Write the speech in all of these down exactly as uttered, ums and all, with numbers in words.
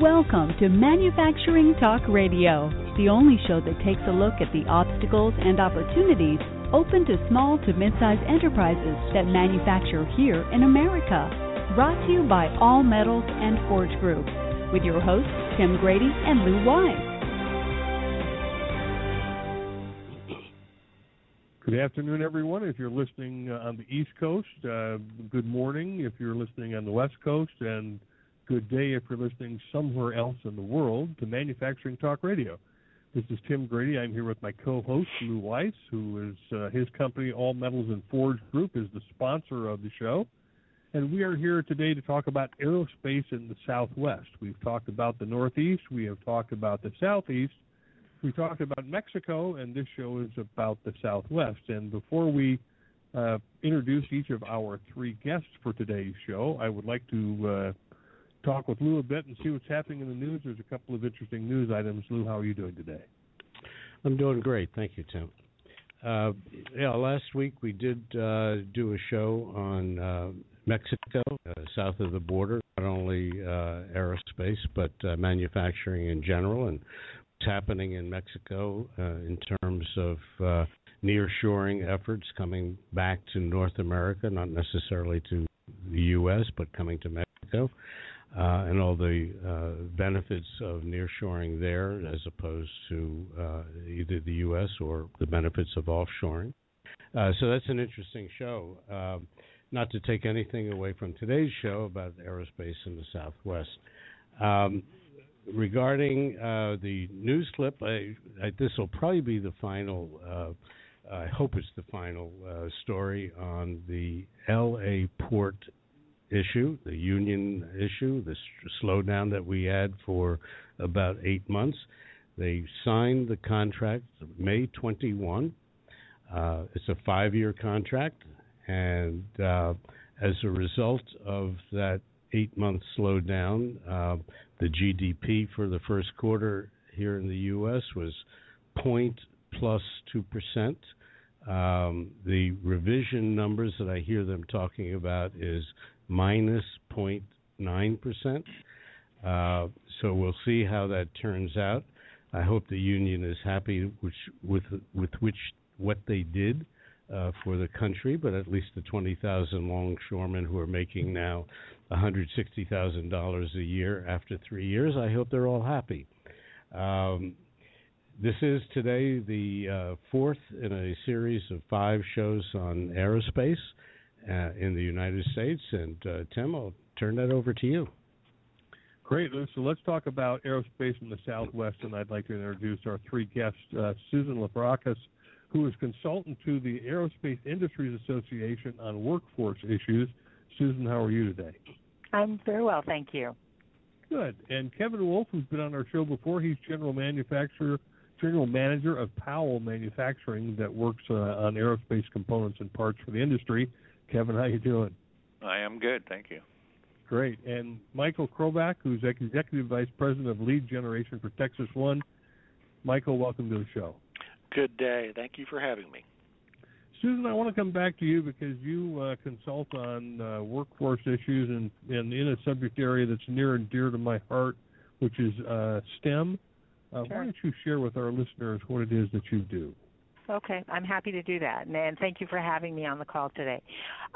Welcome to Manufacturing Talk Radio, the only show that takes a look at the obstacles and opportunities open to small to mid-sized enterprises that manufacture here in America. Brought to you by All Metals and Forge Group, with your hosts Tim Grady and Lou Wise. Good afternoon, everyone. If you're listening on the East Coast, uh, good morning if you're listening on the West Coast, and good day if you're listening somewhere else in the world to Manufacturing Talk Radio. This is Tim Grady. I'm here with my co-host, Lou Weiss, who is uh, his company, All Metals and Forge Group, is the sponsor of the show. And we are here today to talk about aerospace in the Southwest. We've talked about the Northeast. We have talked about the Southeast. We talked about Mexico, and this show is about the Southwest. And before we uh, introduce each of our three guests for today's show, I would like to... Uh, talk with Lou a bit and see what's happening in the news. There's a couple of interesting news items. Lou, how are you doing today? I'm doing great. Thank you, Tim. Uh, yeah, last week we did uh, do a show on uh, Mexico, uh, south of the border, not only uh, aerospace but uh, manufacturing in general and what's happening in Mexico uh, in terms of uh, nearshoring efforts coming back to North America, not necessarily to the U S, but coming to Mexico. Uh, and all the uh, benefits of nearshoring there as opposed to uh, either the U S or the benefits of offshoring. Uh, so that's an interesting show. Uh, not to take anything away from today's show about aerospace in the Southwest. Um, regarding uh, the news clip, I, I, this will probably be the final uh I hope it's the final uh, story on the L A port issue, the union issue, the slowdown that we had for about eight months. They signed the contract May twenty-first. Uh, it's a five-year contract, and uh, as a result of that eight-month slowdown, uh, the G D P for the first quarter here in the U S was point plus two percent. Um, the revision numbers that I hear them talking about is minus zero point nine percent. Uh, so we'll see how that turns out. I hope the union is happy which, with with which what they did uh, for the country, but at least the twenty thousand longshoremen who are making now one hundred sixty thousand dollars a year after three years, I hope they're all happy. Um, This is today the uh, fourth in a series of five shows on aerospace uh, in the United States. And, uh, Tim, I'll turn that over to you. Great. So let's talk about aerospace in the Southwest, and I'd like to introduce our three guests, uh, Susan Lavrakas, who is consultant to the Aerospace Industries Association on workforce issues. Susan, how are you today? I'm very well, thank you. Good. And Kevin Wolf, who's been on our show before, he's general manufacturer General Manager of Powell Manufacturing that works uh, on aerospace components and parts for the industry. Kevin, how you doing? I am good, thank you. Great. And Michael Grobach, who's Executive Vice President of Lead Generation for Texas One. Michael, welcome to the show. Good day. Thank you for having me. Susan, I want to come back to you because you uh, consult on uh, workforce issues and, and in a subject area that's near and dear to my heart, which is uh, STEM. Uh, sure. Why don't you share with our listeners what it is that you do? Okay, I'm happy to do that, and, and thank you for having me on the call today.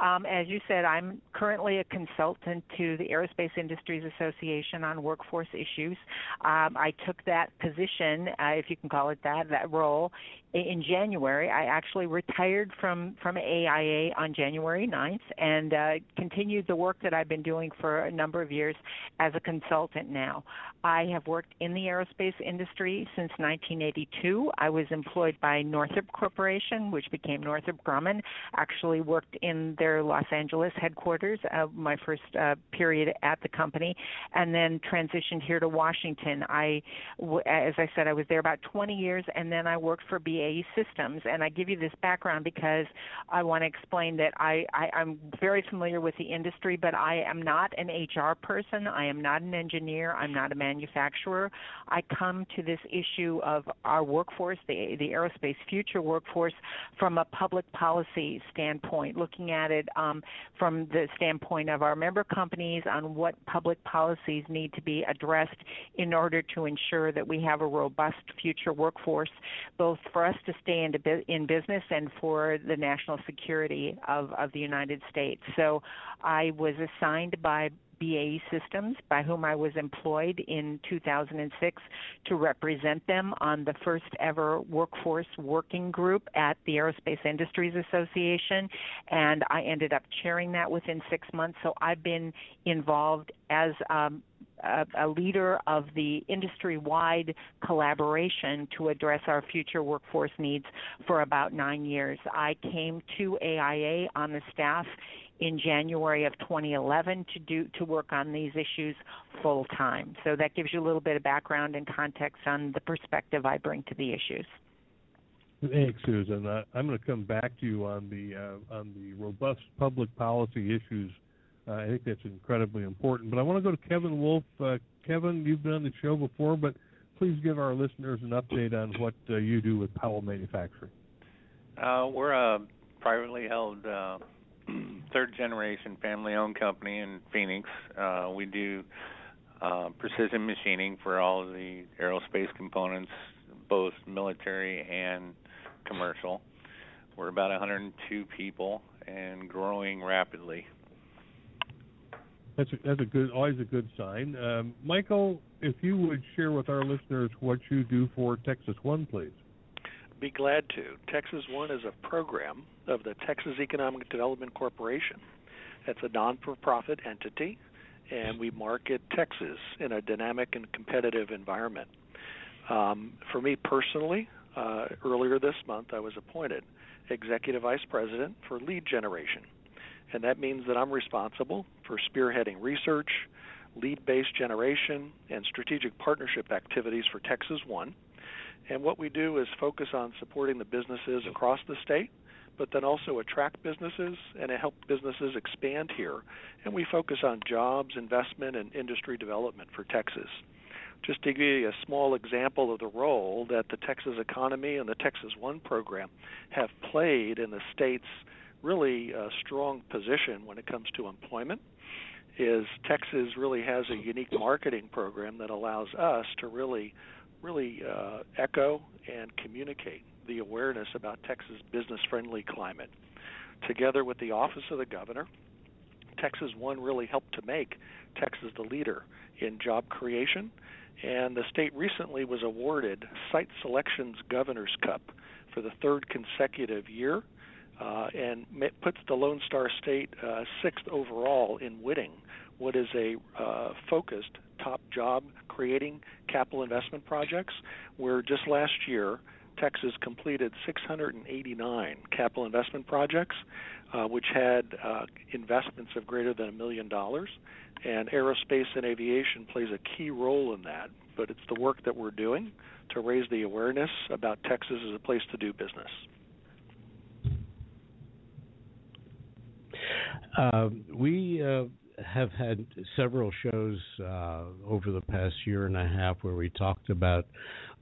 Um, as you said, I'm currently a consultant to the Aerospace Industries Association on workforce issues. Um, I took that position, uh, if you can call it that, that role, in January. I actually retired from, from A I A on January ninth and uh, continued the work that I've been doing for a number of years as a consultant now. I have worked in the aerospace industry since nineteen eighty-two. I was employed by Northrop Corporation, which became Northrop Grumman, actually worked in their Los Angeles headquarters, uh, my first uh, period at the company, and then transitioned here to Washington. I, as I said, I was there about twenty years, and then I worked for B A E Systems, and I give you this background because I want to explain that I, I, I'm very familiar with the industry, but I am not an H R person. I am not an engineer. I'm not a manufacturer. I come to this issue of our workforce, the, the aerospace future, future workforce from a public policy standpoint, looking at it um, from the standpoint of our member companies on what public policies need to be addressed in order to ensure that we have a robust future workforce, both for us to stay in, in business and for the national security of, of the United States. So I was assigned by B A E Systems, by whom I was employed in two thousand six, to represent them on the first ever workforce working group at the Aerospace Industries Association, and I ended up chairing that within six months. So I've been involved as um, a, a leader of the industry-wide collaboration to address our future workforce needs for about nine years. I came to A I A on the staff in January of twenty eleven to do to work on these issues full time. So that gives you a little bit of background and context on the perspective I bring to the issues. Thanks, Susan. Uh, I'm going to come back to you on the uh, on the robust public policy issues. Uh, I think that's incredibly important. But I want to go to Kevin Wolf. Uh, Kevin, you've been on the show before, but please give our listeners an update on what uh, you do with Powell Manufacturing. Uh, we're a privately held uh third-generation family-owned company in Phoenix. Uh, we do uh, precision machining for all of the aerospace components, both military and commercial. We're about one hundred two people and growing rapidly. That's a, that's a good, always a good sign. Um, Michael, if you would share with our listeners what you do for Texas One, please. Be glad to. Texas One is a program of the Texas Economic Development Corporation. That's a non-for-profit entity, and we market Texas in a dynamic and competitive environment. Um, for me personally, uh, earlier this month I was appointed Executive Vice President for Lead Generation, and that means that I'm responsible for spearheading research, lead-based generation, and strategic partnership activities for Texas One. And what we do is focus on supporting the businesses across the state, but then also attract businesses and help businesses expand here. And we focus on jobs, investment, and industry development for Texas. Just to give you a small example of the role that the Texas economy and the Texas One program have played in the state's really uh, strong position when it comes to employment, is Texas really has a unique marketing program that allows us to really really uh, echo and communicate the awareness about Texas' business-friendly climate. Together with the Office of the Governor, Texas One really helped to make Texas the leader in job creation, and the state recently was awarded Site Selection's Governor's Cup for the third consecutive year, uh, and puts the Lone Star State uh, sixth overall in winning what is a uh, focused top job creating capital investment projects, where just last year Texas completed six hundred eighty-nine capital investment projects, uh, which had uh, investments of greater than a million dollars. And aerospace and aviation plays a key role in that, but it's the work that we're doing to raise the awareness about Texas as a place to do business. Uh, we uh have had several shows uh, over the past year and a half where we talked about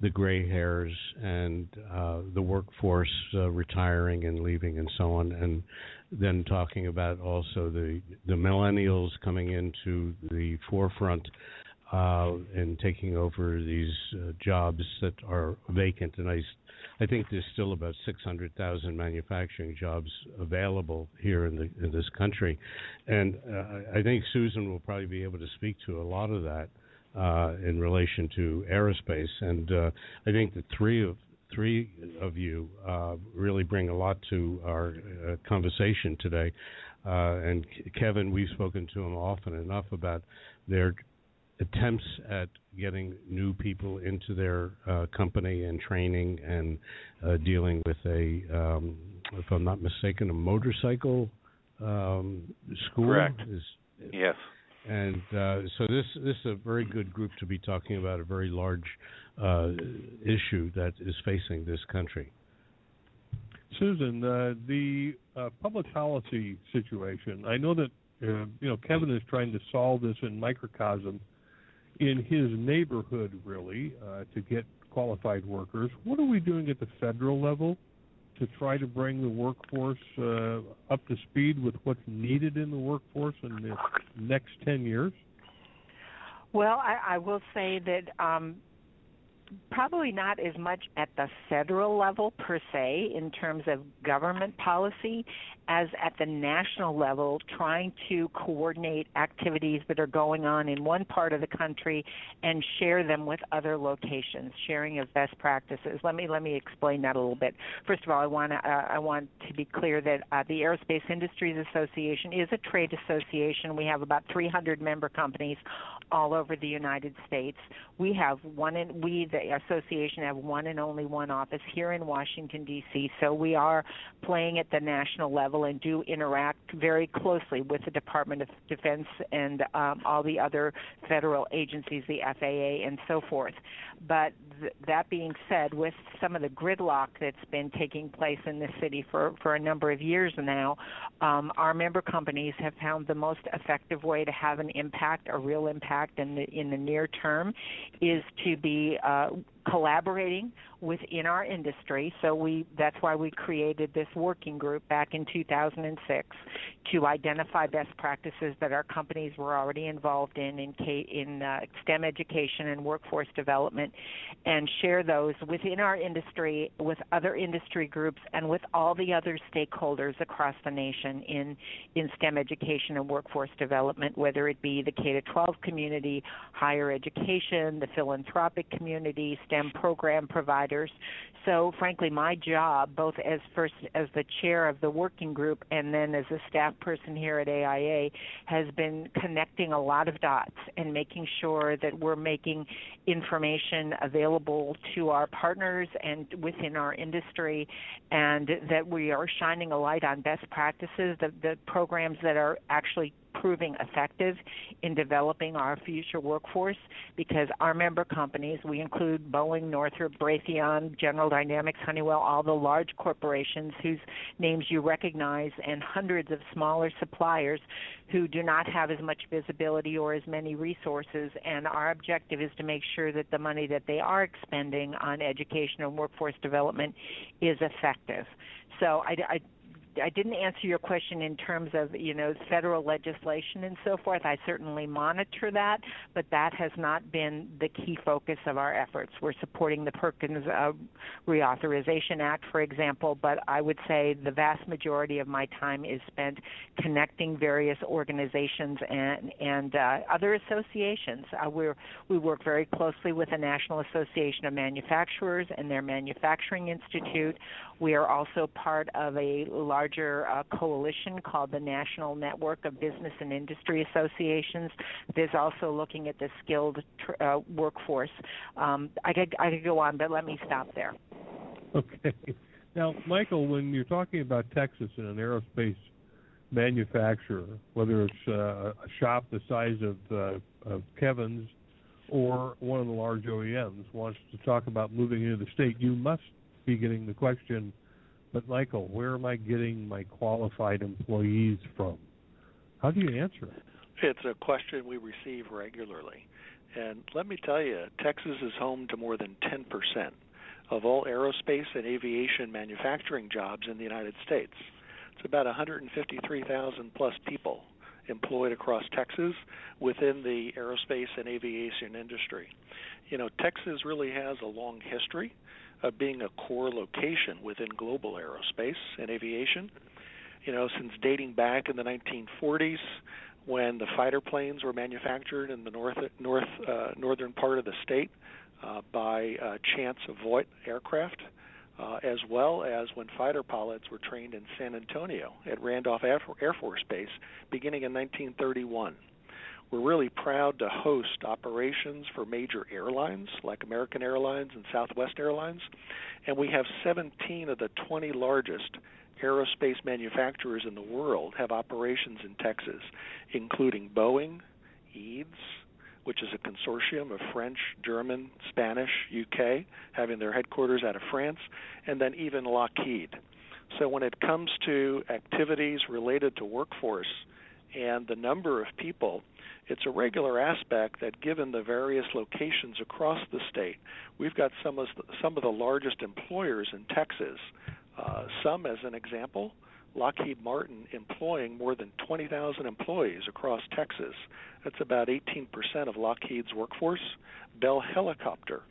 the gray hairs and uh, the workforce uh, retiring and leaving and so on, and then talking about also the, the millennials coming into the forefront uh, and taking over these uh, jobs that are vacant. And I, I think there's still about six hundred thousand manufacturing jobs available here in, the, in this country. And uh, I think Susan will probably be able to speak to a lot of that uh, in relation to aerospace. And uh, I think the three of three of you uh, really bring a lot to our uh, conversation today. Uh, and Kevin, we've spoken to him often enough about their attempts at getting new people into their uh, company and training and uh, dealing with a, um, if I'm not mistaken, a motorcycle um, school. Correct. Is, yes. And uh, so this, this is a very good group to be talking about a very large uh, issue that is facing this country. Susan, uh, the uh, public policy situation, I know that uh, you know Kevin is trying to solve this in microcosm in his neighborhood, really, uh, to get qualified workers. What are we doing at the federal level to try to bring the workforce uh, up to speed with what's needed in the workforce in the next ten years? Well, I, I will say that um, probably not as much at the federal level per se in terms of government policy as at the national level, trying to coordinate activities that are going on in one part of the country and share them with other locations, sharing of best practices. Let me let me explain that a little bit. First of all, I want to uh, I want to be clear that uh, the Aerospace Industries Association is a trade association. We have about three hundred member companies all over the United States. We have one in we the association have one and only one office here in Washington, D C, so we are playing at the national level and do interact very closely with the Department of Defense and um, all the other federal agencies, the F A A and so forth. But th- that being said, with some of the gridlock that's been taking place in this city for, for a number of years now, um, our member companies have found the most effective way to have an impact, a real impact in the, in the near term, is to be uh, collaborating within our industry. So we that's why we created this working group back in two thousand six to identify best practices that our companies were already involved in in, K, in uh, STEM education and workforce development, and share those within our industry with other industry groups and with all the other stakeholders across the nation in, in STEM education and workforce development, whether it be the K through twelve community, higher education, the philanthropic community, STEM program providers. So, frankly, my job, both as first as the chair of the working group and then as a staff person here at A I A, has been connecting a lot of dots and making sure that we're making information available to our partners and within our industry, and that we are shining a light on best practices, the, the programs that are actually proving effective in developing our future workforce, because our member companies, we include Boeing, Northrop, Raytheon, General Dynamics, Honeywell, all the large corporations whose names you recognize, and hundreds of smaller suppliers who do not have as much visibility or as many resources. And our objective is to make sure that the money that they are expending on education and workforce development is effective. So I, I I didn't answer your question in terms of, you know, federal legislation and so forth. I certainly monitor that, but that has not been the key focus of our efforts. We're supporting the Perkins uh, Reauthorization Act, for example, but I would say the vast majority of my time is spent connecting various organizations and, and uh, other associations. Uh, we're, we work very closely with the National Association of Manufacturers and their Manufacturing Institute. We are also part of a large larger uh, coalition called the National Network of Business and Industry Associations. There's also looking at the skilled tr- uh, workforce. Um, I, could, I could go on, but let me stop there. Okay. Now, Michael, when you're talking about Texas and an aerospace manufacturer, whether it's uh, a shop the size of, uh, of Kevin's or one of the large O E Ms wants to talk about moving into the state, you must be getting the question, but, Michael, where am I getting my qualified employees from? How do you answer it? It's a question we receive regularly. And let me tell you, Texas is home to more than ten percent of all aerospace and aviation manufacturing jobs in the United States. It's about one hundred fifty-three thousand plus people employed across Texas within the aerospace and aviation industry. You know, Texas really has a long history of being a core location within global aerospace and aviation. You know, since dating back in the nineteen forties when the fighter planes were manufactured in the north, north uh, northern part of the state uh, by uh, Chance Vought aircraft, uh, as well as when fighter pilots were trained in San Antonio at Randolph Air Force Base beginning in nineteen thirty-one. We're really proud to host operations for major airlines like American Airlines and Southwest Airlines, and we have seventeen of the twenty largest aerospace manufacturers in the world have operations in Texas, including Boeing, E A D S, which is a consortium of French, German, Spanish, U K, having their headquarters out of France, and then even Lockheed. So when it comes to activities related to workforce and the number of people, it's a regular aspect that, given the various locations across the state, we've got some of, some of the largest employers in Texas Uh, some, as an example, Lockheed Martin employing more than twenty thousand employees across Texas. That's about eighteen percent of Lockheed's workforce. Bell Helicopter,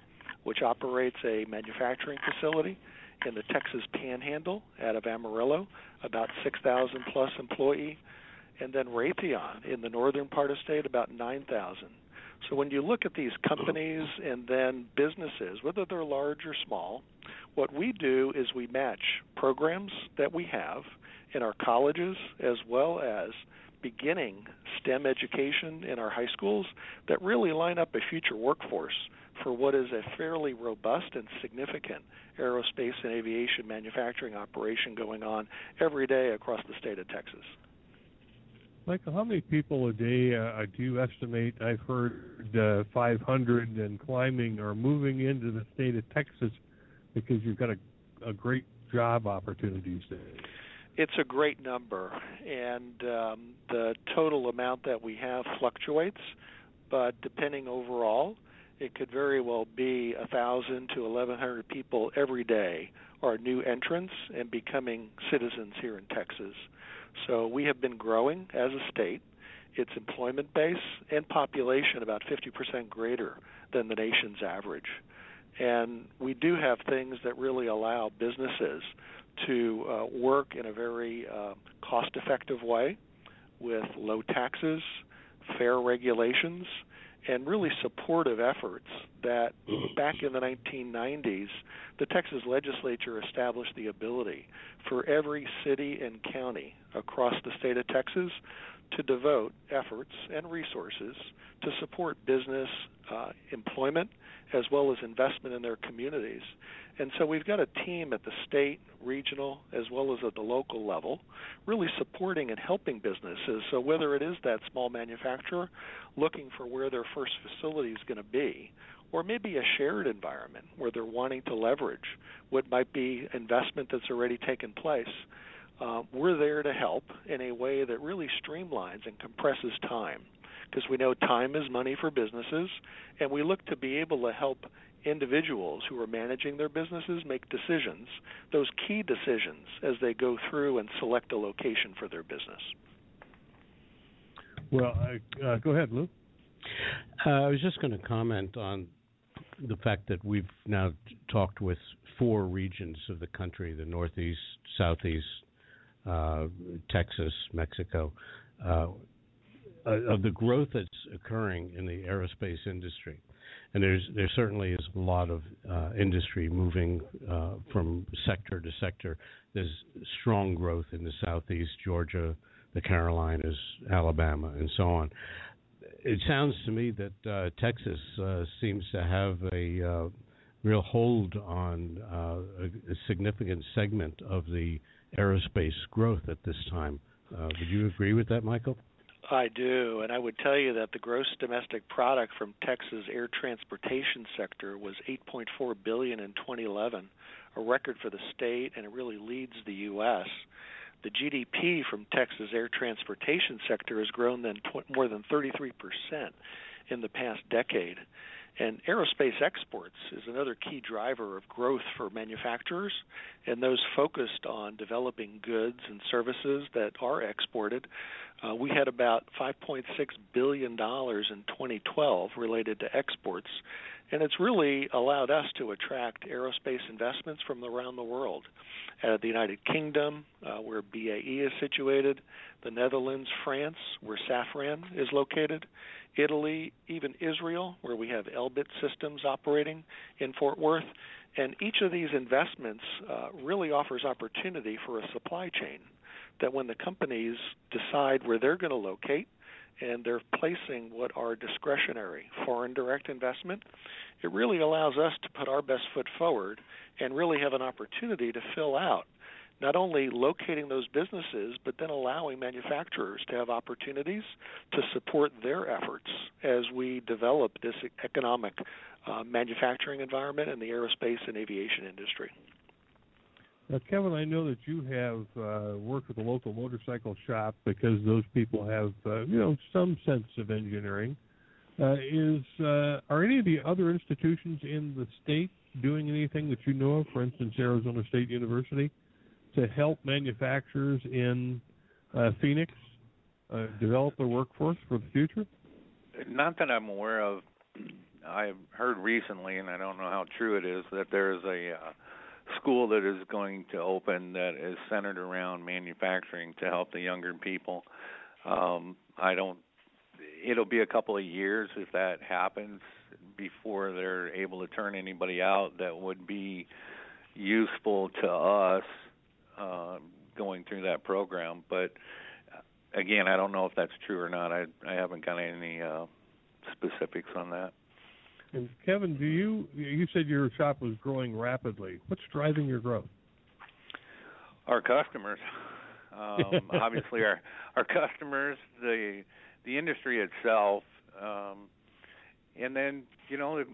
which operates a manufacturing facility in the Texas Panhandle out of Amarillo, about six thousand plus employee. And then Raytheon in the northern part of state, about nine thousand. So when you look at these companies and then businesses, whether they're large or small, what we do is we match programs that we have in our colleges as well as beginning STEM education in our high schools that really line up a future workforce for what is a fairly robust and significant aerospace and aviation manufacturing operation going on every day across the state of Texas. Michael, how many people a day uh, do you estimate, I've heard uh, five hundred and climbing, are moving into the state of Texas because you've got a, a great job opportunities there? It's a great number, and um, the total amount that we have fluctuates, but depending overall, it could very well be one thousand to eleven hundred people every day are new entrants and becoming citizens here in Texas. So we have been growing as a state. Its employment base and population about fifty percent greater than the nation's average. And we do have things that really allow businesses to uh, work in a very uh, cost-effective way with low taxes, fair regulations, and really supportive efforts that back in the nineteen nineties, the Texas legislature established the ability for every city and county across the state of Texas to devote efforts and resources to support business uh, employment as well as investment in their communities. And so we've got a team at the state, regional, as well as at the local level, really supporting and helping businesses. So whether it is that small manufacturer looking for where their first facility is going to be, or maybe a shared environment where they're wanting to leverage what might be investment that's already taken place, uh, we're there to help in a way that really streamlines and compresses time, because we know time is money for businesses, and we look to be able to help individuals who are managing their businesses make decisions, those key decisions, as they go through and select a location for their business. Well, I, uh, go ahead, Lou. Uh, I was just going to comment on the fact that we've now t- talked with four regions of the country, the Northeast, Southeast, uh, Texas, Mexico, uh Uh, of the growth that's occurring in the aerospace industry. And there's there certainly is a lot of uh, industry moving uh, from sector to sector. There's strong growth in the Southeast, Georgia, the Carolinas, Alabama, and so on. It sounds to me that uh, Texas uh, seems to have a uh, real hold on uh, a, a significant segment of the aerospace growth at this time. Uh, would you agree with that, Michael? I do, and I would tell you that the gross domestic product from Texas air transportation sector was eight point four billion dollars in twenty eleven, a record for the state, and it really leads the U S. The G D P from Texas air transportation sector has grown then tw- more than thirty-three percent in the past decade. And aerospace exports is another key driver of growth for manufacturers and those focused on developing goods and services that are exported. Uh, we had about five point six billion dollars in twenty twelve related to exports, and it's really allowed us to attract aerospace investments from around the world. Out of the United Kingdom, uh, where B A E is situated, the Netherlands, France, where Safran is located, Italy, even Israel, where we have Elbit Systems operating in Fort Worth. And each of these investments uh, really offers opportunity for a supply chain that when the companies decide where they're going to locate and they're placing what are discretionary foreign direct investment, it really allows us to put our best foot forward and really have an opportunity to fill out not only locating those businesses, but then allowing manufacturers to have opportunities to support their efforts as we develop this economic uh, manufacturing environment in the aerospace and aviation industry. Now, Kevin, I know that you have uh, worked with the local motorcycle shop because those people have, uh, you know, some sense of engineering. Uh, is uh, are any of the other institutions in the state doing anything that you know of, for instance, Arizona State University? to help manufacturers in uh, Phoenix uh, develop their workforce for the future? Not that I'm aware of. I've heard recently, and I don't know how true it is, that there is a uh, school that is going to open that is centered around manufacturing to help the younger people. Um, I don't. It'll be a couple of years if that happens before they're able to turn anybody out that would be useful to us uh, going through that program. But again, I don't know if that's true or not. I I haven't got any uh, specifics on that. And Kevin, do you you said your shop was growing rapidly. What's driving your growth? Our customers, um, obviously, our our customers, the the industry itself, um, and then you know the,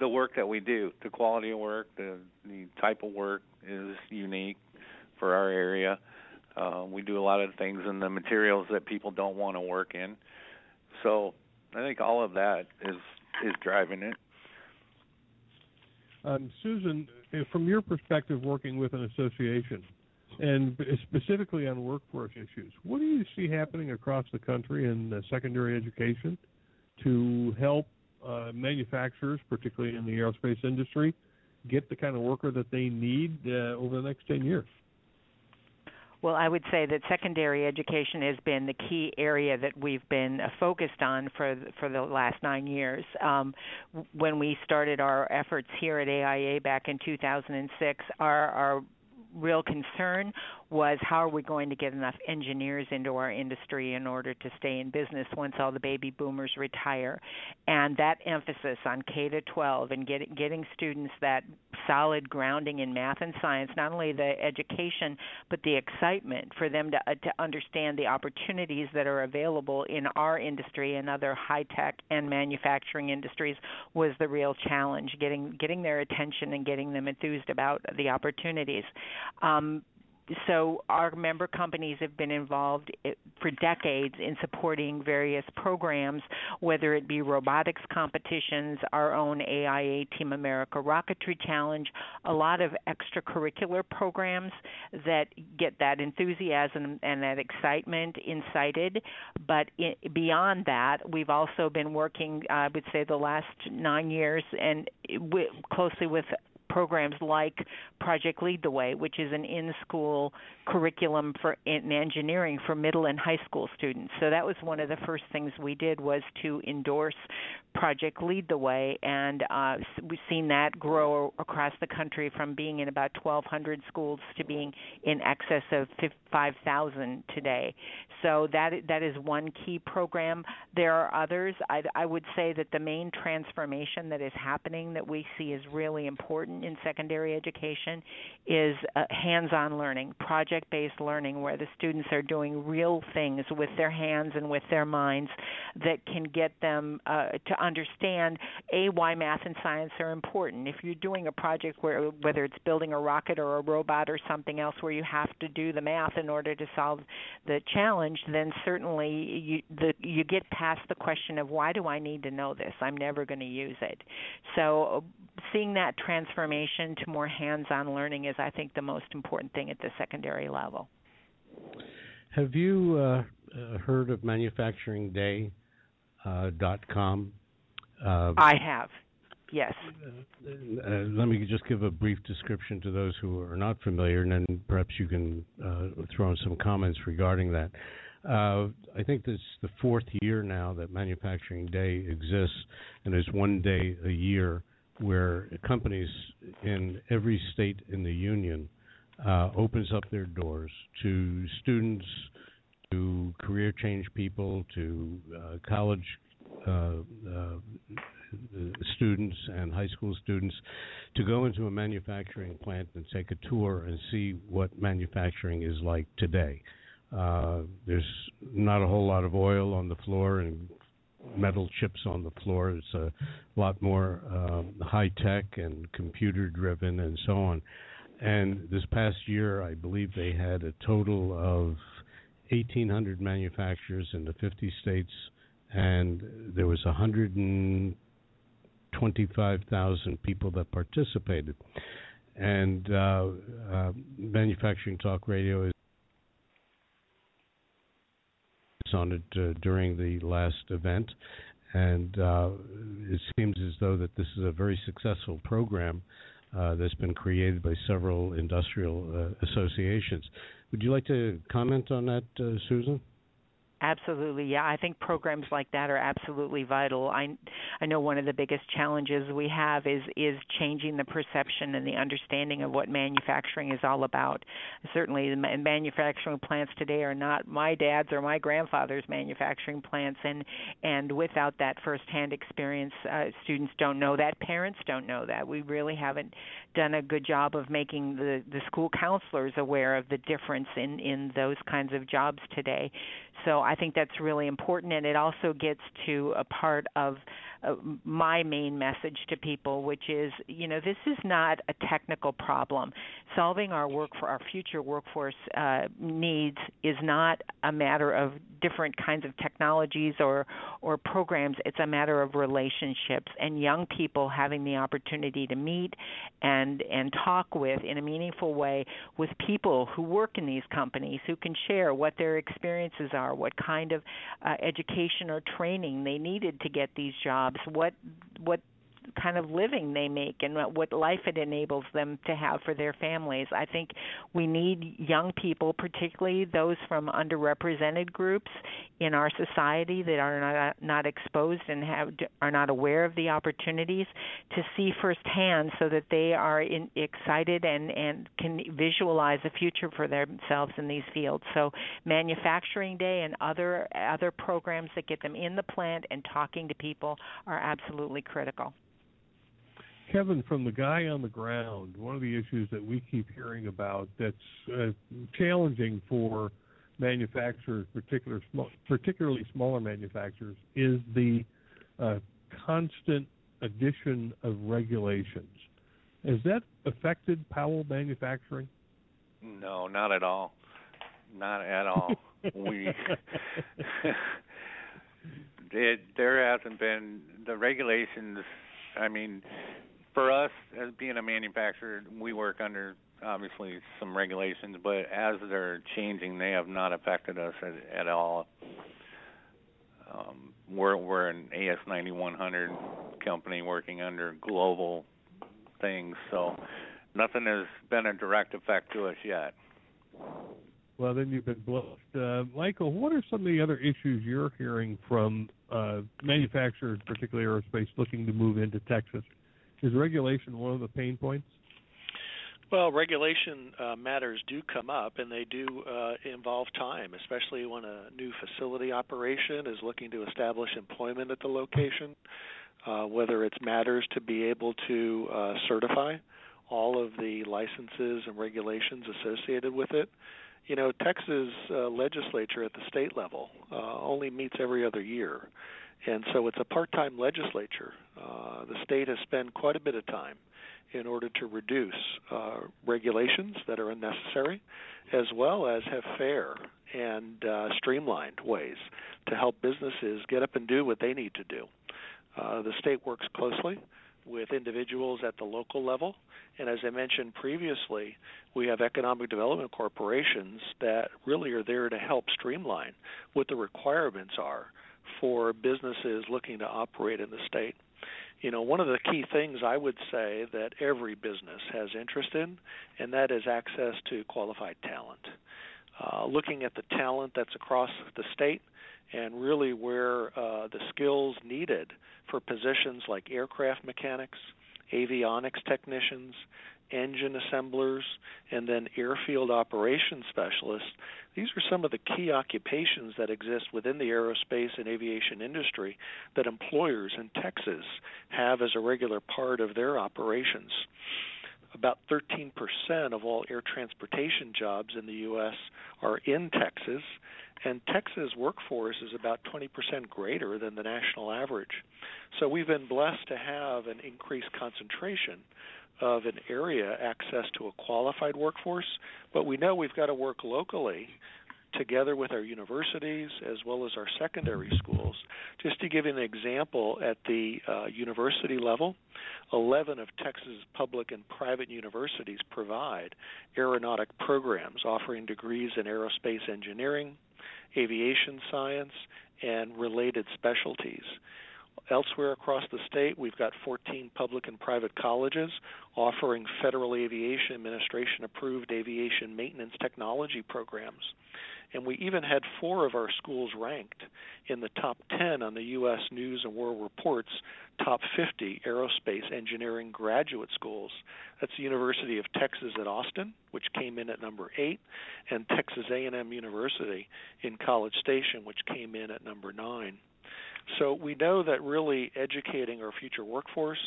the work that we do, the quality of work, the the type of work is unique for our area. Uh, we do a lot of things in the materials that people don't want to work in. So I think all of that is is driving it. Um, Susan, from your perspective working with an association and specifically on workforce issues, what do you see happening across the country in uh, secondary education to help uh, manufacturers, particularly in the aerospace industry, get the kind of worker that they need uh, over the next ten years? Well, I would say that secondary education has been the key area that we've been focused on for for the last nine years. Um, when we started our efforts here at A I A back in two thousand six, our, our real concern was how are we going to get enough engineers into our industry in order to stay in business once all the baby boomers retire. And that emphasis on K to twelve and get, getting students that solid grounding in math and science, not only the education, but the excitement for them to, uh, to understand the opportunities that are available in our industry and other high-tech and manufacturing industries was the real challenge, getting, getting their attention and getting them enthused about the opportunities. Um, So our member companies have been involved for decades in supporting various programs, whether it be robotics competitions, our own A I A Team America Rocketry Challenge, a lot of extracurricular programs that get that enthusiasm and that excitement incited. But it, beyond that, we've also been working, I would say, the last nine years and w- closely with programs like Project Lead the Way, which is an in-school curriculum for in engineering for middle and high school students. So that was one of the first things we did was to endorse Project Lead the Way, and uh, we've seen that grow across the country from being in about twelve hundred schools to being in excess of five thousand today. So that that is one key program. There are others. I, I would say that the main transformation that is happening that we see is really important in secondary education is uh, hands-on learning, project-based learning, where the students are doing real things with their hands and with their minds that can get them uh, to understand, A, why math and science are important. If you're doing a project, where whether it's building a rocket or a robot or something else where you have to do the math in order to solve the challenge, then certainly you, the, you get past the question of why do I need to know this? I'm never going to use it. So seeing that transformation Transformation to more hands-on learning is, I think, the most important thing at the secondary level. Have you uh, uh, heard of manufacturing day dot com? Uh, uh, I have, yes. Uh, uh, let me just give a brief description to those who are not familiar, and then perhaps you can uh, throw in some comments regarding that. Uh, I think this is the fourth year now that Manufacturing Day exists, and there's one day a year where companies in every state in the union uh, opens up their doors to students, to career change people, to uh, college uh, uh, students and high school students to go into a manufacturing plant and take a tour and see what manufacturing is like today. Uh, there's not a whole lot of oil on the floor and metal chips on the floor. It's a lot more um, high-tech and computer-driven and so on. And this past year, I believe they had a total of eighteen hundred manufacturers in the fifty states, and there was one hundred twenty-five thousand people that participated. and uh, uh, Manufacturing Talk Radio is on it uh, during the last event, and uh, it seems as though that this is a very successful program uh, that's been created by several industrial uh, associations. Would you like to comment on that, uh, Susan? Absolutely, yeah. I think programs like that are absolutely vital. I, I know one of the biggest challenges we have is is changing the perception and the understanding of what manufacturing is all about. Certainly, the manufacturing plants today are not my dad's or my grandfather's manufacturing plants, and and without that firsthand experience, uh, students don't know that, parents don't know that. We really haven't done a good job of making the, the school counselors aware of the difference in, in those kinds of jobs today. So I think that's really important, and it also gets to a part of uh, my main message to people, which is, you know, this is not a technical problem. Solving our work for our future workforce uh, needs is not a matter of different kinds of technologies or, or programs. It's a matter of relationships and young people having the opportunity to meet and, and talk with, in a meaningful way, with people who work in these companies who can share what their experiences are, what kind of uh, education or training they needed to get these jobs, what what kind of living they make, and what life it enables them to have for their families. I think we need young people, particularly those from underrepresented groups in our society that are not, not exposed and have, are not aware of the opportunities, to see firsthand so that they are in, excited and, and can visualize a future for themselves in these fields. So Manufacturing Day and other other programs that get them in the plant and talking to people are absolutely critical. Kevin, from the guy on the ground, one of the issues that we keep hearing about that's uh, challenging for manufacturers, particular sm- particularly smaller manufacturers, is the uh, constant addition of regulations. Has that affected Powell Manufacturing? No, not at all. Not at all. we it, there hasn't been the regulations. I mean, for us, as being a manufacturer, we work under, obviously, some regulations, but as they're changing, they have not affected us at, at all. Um, we're, we're an A S ninety-one hundred company working under global things, so nothing has been a direct effect to us yet. Well, then you've been blessed. Uh, Michael, what are some of the other issues you're hearing from uh, manufacturers, particularly aerospace, looking to move into Texas? Is regulation one of the pain points? Well, regulation uh, matters do come up, and they do uh, involve time, especially when a new facility operation is looking to establish employment at the location, uh, whether it's matters to be able to uh, certify all of the licenses and regulations associated with it. You know, Texas uh, legislature at the state level uh, only meets every other year, and so it's a part-time legislature. Uh, the state has spent quite a bit of time in order to reduce uh, regulations that are unnecessary, as well as have fair and uh, streamlined ways to help businesses get up and do what they need to do. Uh, the state works closely with individuals at the local level. And as I mentioned previously, we have economic development corporations that really are there to help streamline what the requirements are for businesses looking to operate in the state. You know, one of the key things I would say that every business has interest in, and that is access to qualified talent. Uh, looking at the talent that's across the state, and really where uh, the skills needed for positions like aircraft mechanics, avionics technicians, engine assemblers, and then airfield operations specialists. These are some of the key occupations that exist within the aerospace and aviation industry that employers in Texas have as a regular part of their operations. About thirteen percent of all air transportation jobs in the U S are in Texas, and Texas workforce is about twenty percent greater than the national average. So we've been blessed to have an increased concentration of an area access to a qualified workforce, but we know we've got to work locally together with our universities as well as our secondary schools. Just to give an example, at the uh, university level, eleven of Texas public and private universities provide aeronautic programs offering degrees in aerospace engineering, aviation science, and related specialties. Elsewhere across the state, we've got fourteen public and private colleges offering Federal Aviation Administration-approved aviation maintenance technology programs. And we even had four of our schools ranked in the top ten on the U S News and World Report's top fifty aerospace engineering graduate schools. That's the University of Texas at Austin, which came in at number eight, and Texas A and M University in College Station, which came in at number nine. So we know that really educating our future workforce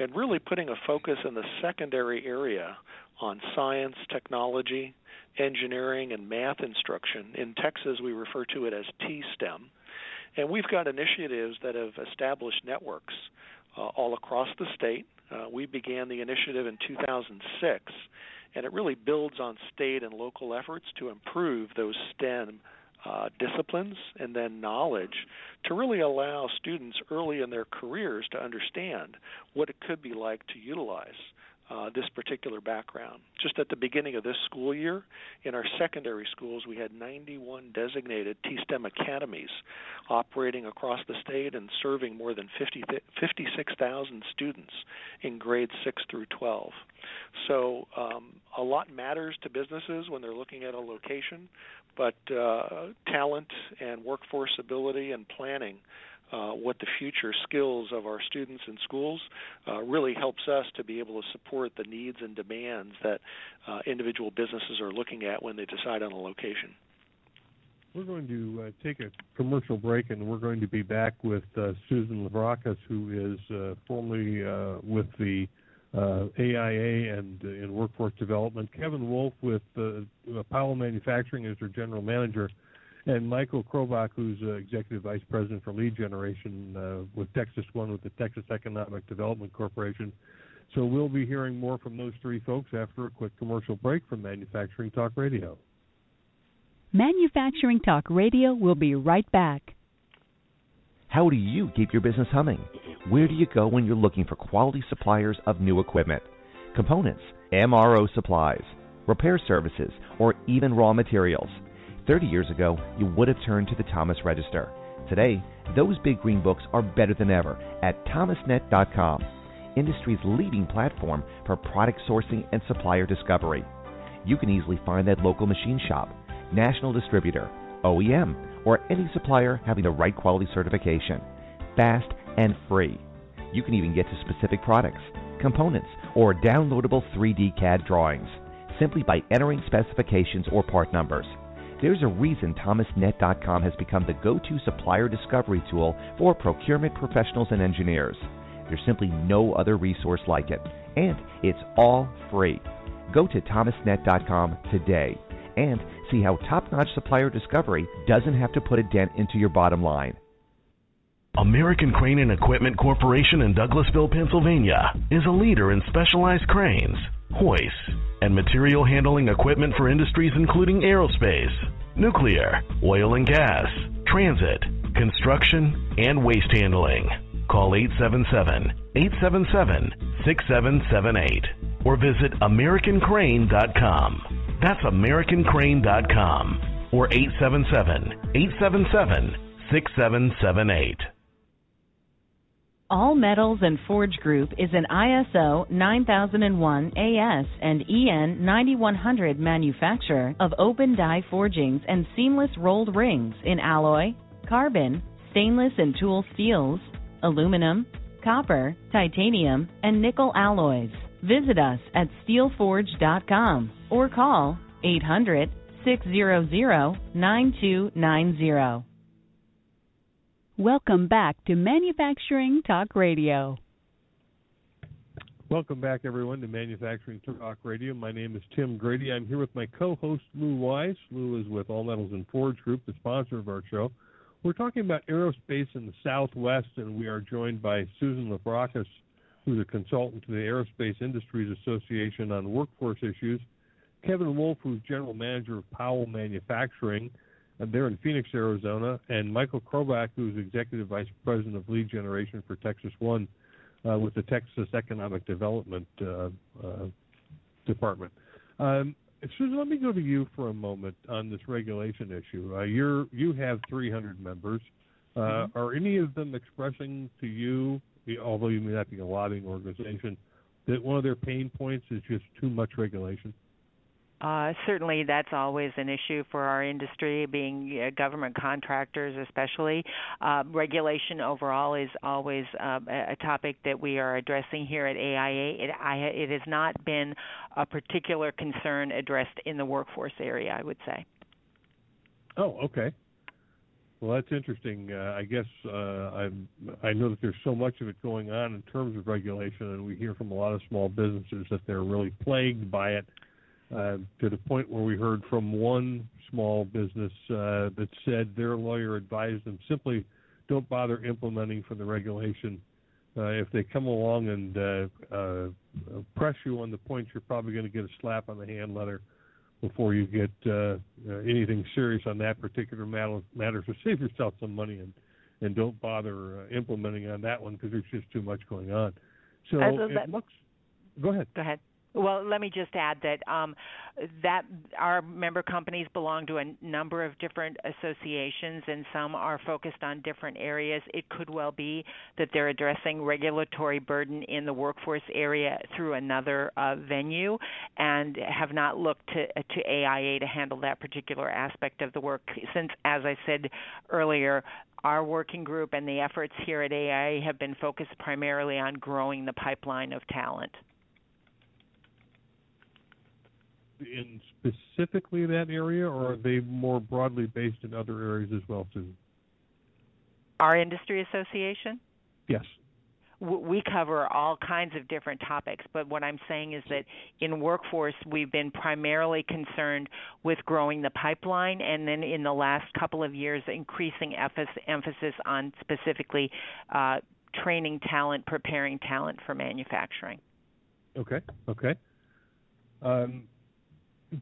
and really putting a focus in the secondary area on science, technology, engineering, and math instruction. In Texas, we refer to it as T STEM. And we've got initiatives that have established networks uh, all across the state. Uh, we began the initiative in two thousand six, and it really builds on state and local efforts to improve those STEM Uh, disciplines and then knowledge to really allow students early in their careers to understand what it could be like to utilize uh, this particular background. Just at the beginning of this school year, in our secondary schools, we had ninety-one designated T STEM academies operating across the state and serving more than fifty-six thousand students in grades six through twelve. So um, a lot matters to businesses when they're looking at a location, but uh, talent and workforce ability and planning uh, what the future skills of our students in schools uh, really helps us to be able to support the needs and demands that uh, individual businesses are looking at when they decide on a location. We're going to uh, take a commercial break, and we're going to be back with uh, Susan Lavrakas, who is uh, formerly uh, with the Uh, A I A and uh, in workforce development. Kevin Wolf with uh, Powell Manufacturing is their general manager, and Michael Grobach, who's uh, executive vice president for lead generation uh, with Texas One with the Texas Economic Development Corporation. So we'll be hearing more from those three folks after a quick commercial break from Manufacturing Talk Radio. Manufacturing Talk Radio will be right back. How do you keep your business humming? Where do you go when you're looking for quality suppliers of new equipment, components, M R O supplies, repair services, or even raw materials? thirty years ago, you would have turned to the Thomas Register. Today, those big green books are better than ever at thomasnet dot com, industry's leading platform for product sourcing and supplier discovery. You can easily find that local machine shop, national distributor, O E M, or any supplier having the right quality certification, fast and free. You can even get to specific products, components, or downloadable three D C A D drawings simply by entering specifications or part numbers. There's a reason thomasnet dot com has become the go-to supplier discovery tool for procurement professionals and engineers. There's simply no other resource like it, and it's all free. Go to thomasnet dot com today and see how top-notch supplier discovery doesn't have to put a dent into your bottom line. American Crane and Equipment Corporation in Douglasville, Pennsylvania is a leader in specialized cranes, hoists, and material handling equipment for industries including aerospace, nuclear, oil and gas, transit, construction, and waste handling. Call eight seven seven, eight seven seven, six seven seven eight or visit American Crane dot com. That's American Crane dot com or eight seven seven, eight seven seven, six seven seven eight. All Metals and Forge Group is an I S O nine thousand one A S and E N ninety-one hundred manufacturer of open die forgings and seamless rolled rings in alloy, carbon, stainless and tool steels, aluminum, copper, titanium, and nickel alloys. Visit us at steel forge dot com or call eight hundred, six hundred, nine two nine zero. Welcome back to Manufacturing Talk Radio. Welcome back, everyone, to Manufacturing Talk Radio. My name is Tim Grady. I'm here with my co-host, Lou Wise. Lou is with All Metals and Forge Group, the sponsor of our show. We're talking about aerospace in the Southwest, and we are joined by Susan Lavrakas, who's a consultant to the Aerospace Industries Association on workforce issues, Kevin Wolf, who's general manager of Powell Manufacturing, They're in Phoenix, Arizona, and Michael Grobach, who's Executive Vice President of Lead Generation for Texas One uh, with the Texas Economic Development uh, uh, Department. Um, Susan, let me go to you for a moment on this regulation issue. Uh, you're, you have three hundred members. Uh, mm-hmm. Are any of them expressing to you, although you may not be a lobbying organization, that one of their pain points is just too much regulation? Uh, certainly, that's always an issue for our industry, being uh, government contractors especially. Uh, regulation overall is always uh, a topic that we are addressing here at A I A. It, I, it has not been a particular concern addressed in the workforce area, I would say. Oh, okay. Well, that's interesting. Uh, I guess uh, I'm, I know that there's so much of it going on in terms of regulation, and we hear from a lot of small businesses that they're really plagued by it. Uh, to the point where we heard from one small business uh, that said their lawyer advised them simply don't bother implementing for the regulation. Uh, if they come along and uh, uh, press you on the points, you're probably going to get a slap on the hand letter before you get uh, uh, anything serious on that particular matter, matter. So save yourself some money and, and don't bother uh, implementing on that one because there's just too much going on. So it that. looks – go ahead. Go ahead. Well, let me just add that um, that our member companies belong to a number of different associations, and some are focused on different areas. It could well be that they're addressing regulatory burden in the workforce area through another uh, venue and have not looked to, to A I A to handle that particular aspect of the work since, as I said earlier, our working group and the efforts here at A I A have been focused primarily on growing the pipeline of talent. In specifically that area, or are they more broadly based in other areas as well, Susan? Our industry association? Yes. We cover all kinds of different topics, but what I'm saying is that in workforce, we've been primarily concerned with growing the pipeline, and then in the last couple of years, increasing emphasis on specifically uh, training talent, preparing talent for manufacturing. Okay, okay. Um,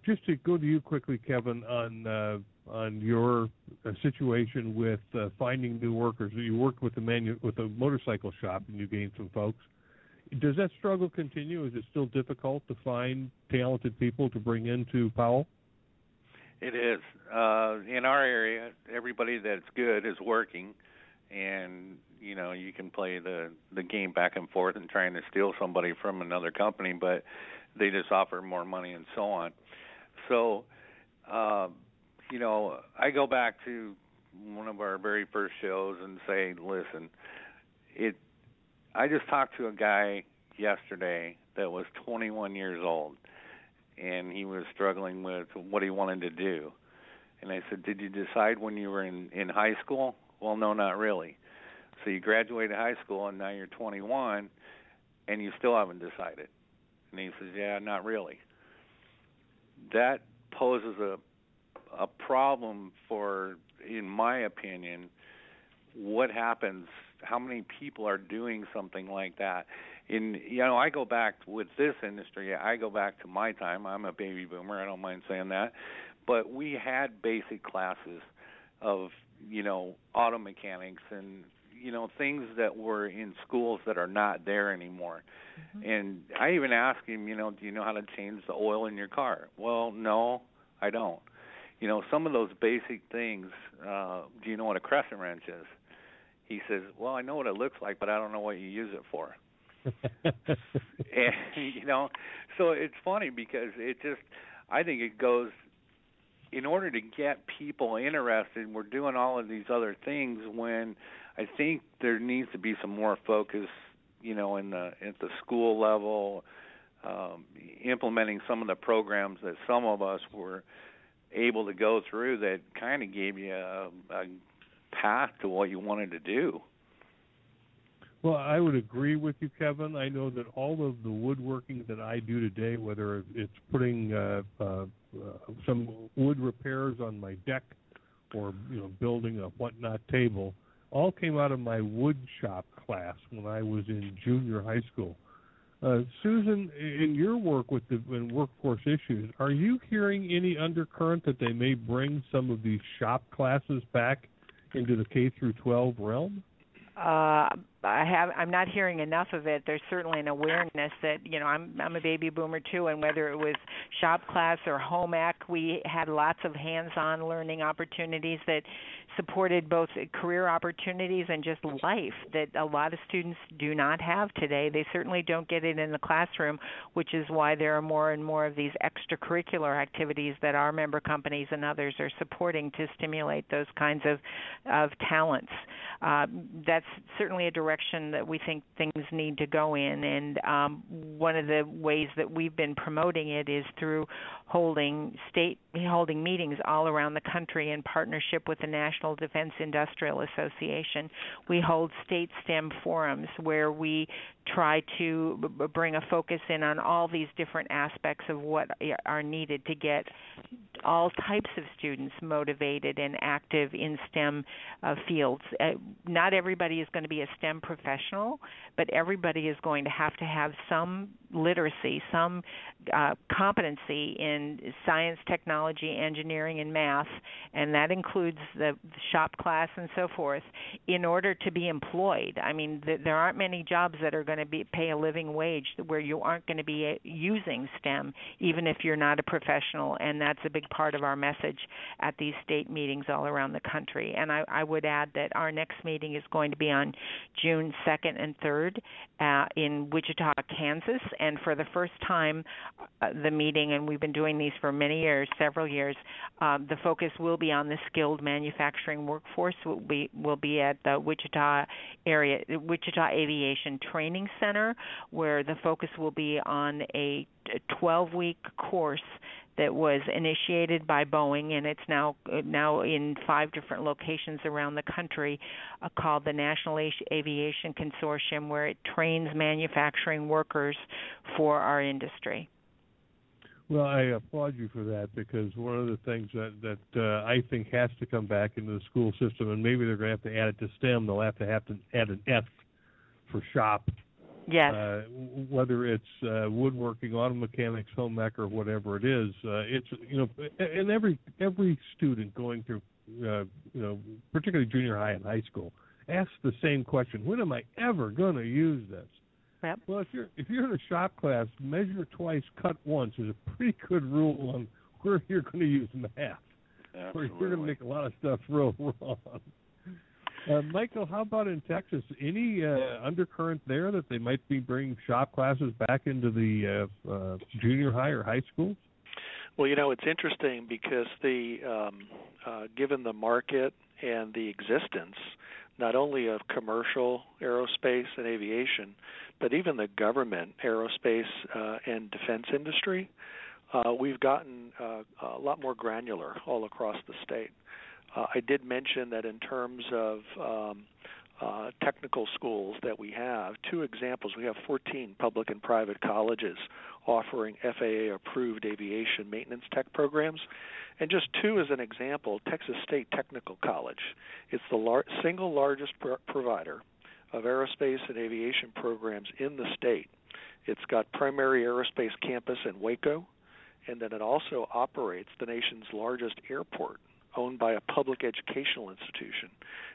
Just to go to you quickly, Kevin, on uh, on your uh, situation with uh, finding new workers. You worked with the manu- with a motorcycle shop, and you gained some folks. Does that struggle continue? Is it still difficult to find talented people to bring into Powell? It is. Uh, in our area, everybody that's good is working, and you know you can play the the game back and forth and trying to steal somebody from another company, but they just offer more money and so on. So, uh, you know, I go back to one of our very first shows and say, listen, it. I just talked to a guy yesterday that was twenty-one years old, and he was struggling with what he wanted to do. And I said, did you decide when you were in, in high school? Well, no, not really. So you graduated high school, and now you're twenty-one, and you still haven't decided. And he says, yeah, not really. That poses a a problem for, in my opinion, what happens, how many people are doing something like that. In, you know, I go back with this industry, I go back to my time. I'm a baby boomer, I don't mind saying that. But we had basic classes of, you know, auto mechanics and, you know, things that were in schools that are not there anymore. Mm-hmm. And I even asked him, you know, do you know how to change the oil in your car? Well, no, I don't. You know, some of those basic things, uh, do you know what a crescent wrench is? He says, well, I know what it looks like, but I don't know what you use it for. And, you know, so it's funny because it just, I think it goes, in order to get people interested, we're doing all of these other things when I think there needs to be some more focus, you know, in the at the school level, um, implementing some of the programs that some of us were able to go through that kind of gave you a, a path to what you wanted to do. Well, I would agree with you, Kevin. I know that all of the woodworking that I do today, whether it's putting uh, uh, some wood repairs on my deck or, you know, building a whatnot table, all came out of my wood shop class when I was in junior high school. Uh, Susan, in your work with the in workforce issues, are you hearing any undercurrent that they may bring some of these shop classes back into the K through twelve realm? Uh, I have. I'm not hearing enough of it. There's certainly an awareness that, you know, I'm I'm a baby boomer too, and whether it was shop class or home ec, we had lots of hands-on learning opportunities that supported both career opportunities and just life that a lot of students do not have today. They certainly don't get it in the classroom, which is why there are more and more of these extracurricular activities that our member companies and others are supporting to stimulate those kinds of of talents. Uh, that's certainly a direction that we think things need to go in, and um, one of the ways that we've been promoting it is through holding state holding meetings all around the country in partnership with the National Defense Industrial Association. We hold state STEM forums where we try to b- bring a focus in on all these different aspects of what are needed to get all types of students motivated and active in STEM uh, fields. Uh, not everybody is going to be a STEM professional, but everybody is going to have to have some literacy, some uh, competency in science, technology, engineering, and math, and that includes the shop class and so forth, in order to be employed. I mean, th- there aren't many jobs that are going to be pay a living wage where you aren't going to be a- using STEM, even if you're not a professional, and that's a big part of our message at these state meetings all around the country. And I, I would add that our next meeting is going to be on June second and third uh, in Wichita, Kansas, and for the first time, uh, the meeting, and we've been doing these for many years, several years, uh, the focus will be on the skilled manufacturing workforce. We'll be, we'll be at the Wichita area, Wichita Aviation Training Center, where the focus will be on a twelve-week course that was initiated by Boeing, and it's now now in five different locations around the country, uh, called the National Aviation Consortium, where it trains manufacturing workers for our industry. Well, I applaud you for that, because one of the things that, that uh, I think has to come back into the school system, and maybe they're going to have to add it to STEM, they'll have to have to add an F for shop. Yes. Uh, whether it's uh, woodworking, auto mechanics, home ec, or whatever it is, uh, it's, you know, and every every student going through, uh, you know, particularly junior high and high school, asks the same question: when am I ever going to use this? Yep. Well, if you're if you're in a shop class, measure twice, cut once is a pretty good rule on where you're going to use math. Absolutely. Where you're going to make a lot of stuff real wrong. Uh, Michael, how about in Texas? Any uh, undercurrent there that they might be bringing shop classes back into the uh, uh, junior high or high schools? Well, you know, it's interesting because the um, uh, given the market and the existence not only of commercial aerospace and aviation, but even the government aerospace uh, and defense industry, uh, we've gotten uh, a lot more granular all across the state. Uh, I did mention that in terms of um, uh, technical schools that we have, two examples. We have fourteen public and private colleges offering F A A-approved aviation maintenance tech programs. And just two as an example, Texas State Technical College. It's the lar- single largest pro- provider of aerospace and aviation programs in the state. It's got primary aerospace campus in Waco, and then it also operates the nation's largest airport, owned by a public educational institution,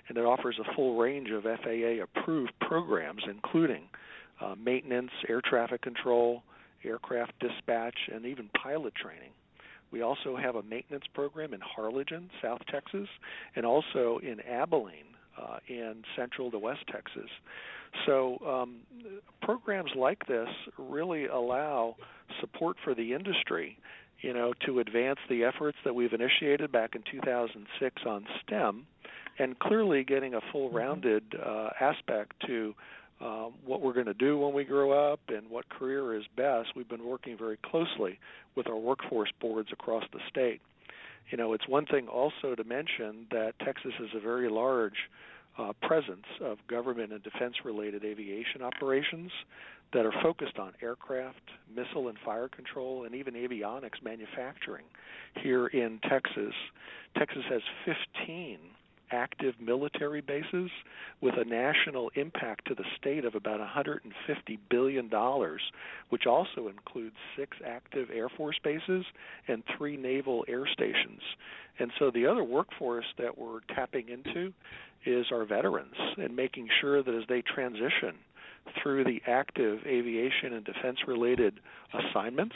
and it offers a full range of F A A-approved programs, including uh, maintenance, air traffic control, aircraft dispatch, and even pilot training. We also have a maintenance program in Harlingen, South Texas, and also in Abilene, uh, in Central to West Texas. So um, programs like this really allow support for the industry, you know, to advance the efforts that we've initiated back in two thousand six on STEM, and clearly getting a full-rounded uh, aspect to um, what we're going to do when we grow up and what career is best. We've been working very closely with our workforce boards across the state. You know, it's one thing also to mention that Texas is a very large uh, presence of government and defense-related aviation operations that are focused on aircraft, missile and fire control, and even avionics manufacturing here in Texas. Texas has fifteen active military bases with a national impact to the state of about one hundred fifty billion dollars, which also includes six active Air Force bases and three naval air stations. And so the other workforce that we're tapping into is our veterans and making sure that as they transition through the active aviation and defense-related assignments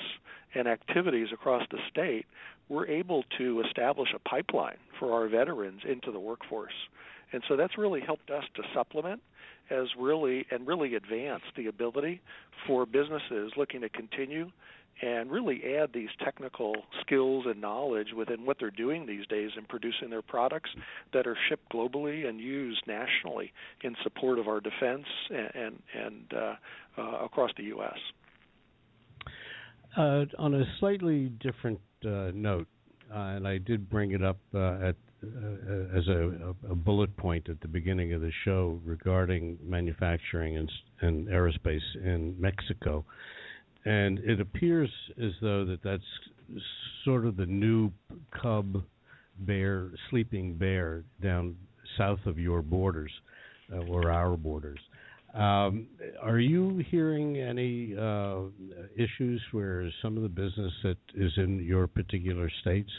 and activities across the state, we're able to establish a pipeline for our veterans into the workforce. And so that's really helped us to supplement as really and really advance the ability for businesses looking to continue and really add these technical skills and knowledge within what they're doing these days in producing their products that are shipped globally and used nationally in support of our defense and, and, and uh, uh, across the U S Uh, on a slightly different uh, note, uh, and I did bring it up uh, at, uh, as a, a bullet point at the beginning of the show regarding manufacturing and, and aerospace in Mexico. And it appears as though that that's sort of the new cub bear, sleeping bear down south of your borders uh, or our borders. Um, are you hearing any uh, issues where some of the business that is in your particular states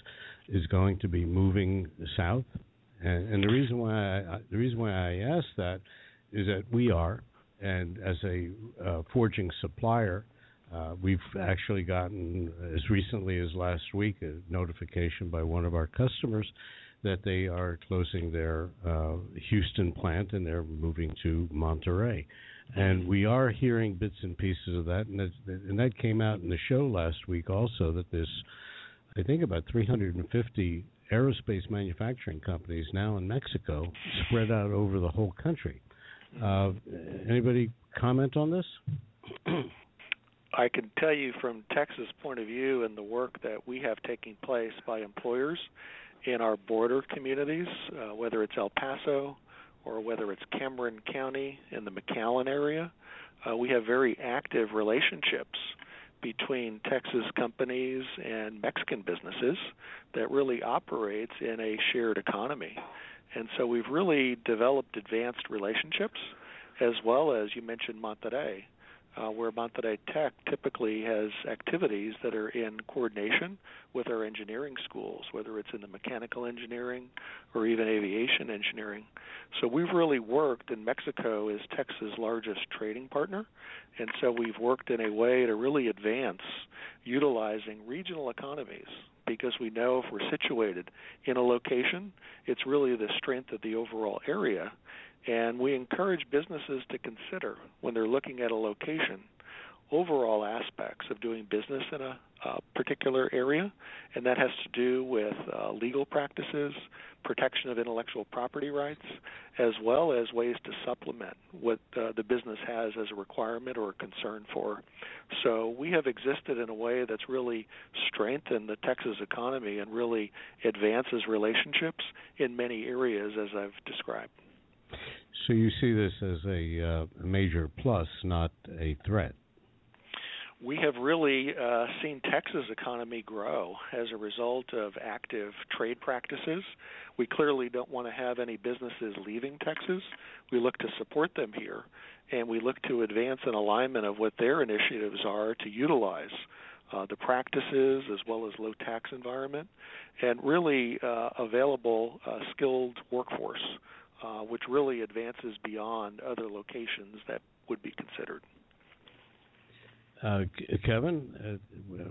is going to be moving south? And, and the reason why I, the reason why I ask that is that we are, and as a uh, forging supplier, Uh, we've actually gotten, as recently as last week, a notification by one of our customers that they are closing their uh, Houston plant and they're moving to Monterey. And we are hearing bits and pieces of that, and that, and that came out in the show last week also, that there's, I think, about three hundred fifty aerospace manufacturing companies now in Mexico spread out over the whole country. Uh, anybody comment on this? I can tell you from Texas' point of view and the work that we have taking place by employers in our border communities, uh, whether it's El Paso or whether it's Cameron County in the McAllen area, uh, we have very active relationships between Texas companies and Mexican businesses that really operates in a shared economy. And so we've really developed advanced relationships, as well as, you mentioned Monterrey, Uh, where Monterrey Tech typically has activities that are in coordination with our engineering schools, whether it's in the mechanical engineering or even aviation engineering. So we've really worked, and Mexico is Texas' largest trading partner, and so we've worked in a way to really advance utilizing regional economies, because we know if we're situated in a location, it's really the strength of the overall area. And we encourage businesses to consider, when they're looking at a location, overall aspects of doing business in a, a particular area, and that has to do with uh, legal practices, protection of intellectual property rights, as well as ways to supplement what uh, the business has as a requirement or a concern for. So we have existed in a way that's really strengthened the Texas economy and really advances relationships in many areas, as I've described. So you see this as a uh, major plus, not a threat. We have really uh, seen Texas economy grow as a result of active trade practices. We clearly don't want to have any businesses leaving Texas. We look to support them here, and we look to advance an alignment of what their initiatives are to utilize Uh, the practices, as well as low-tax environment, and really uh, available uh, skilled workforce, uh, which really advances beyond other locations that would be considered. Uh, Kevin, uh,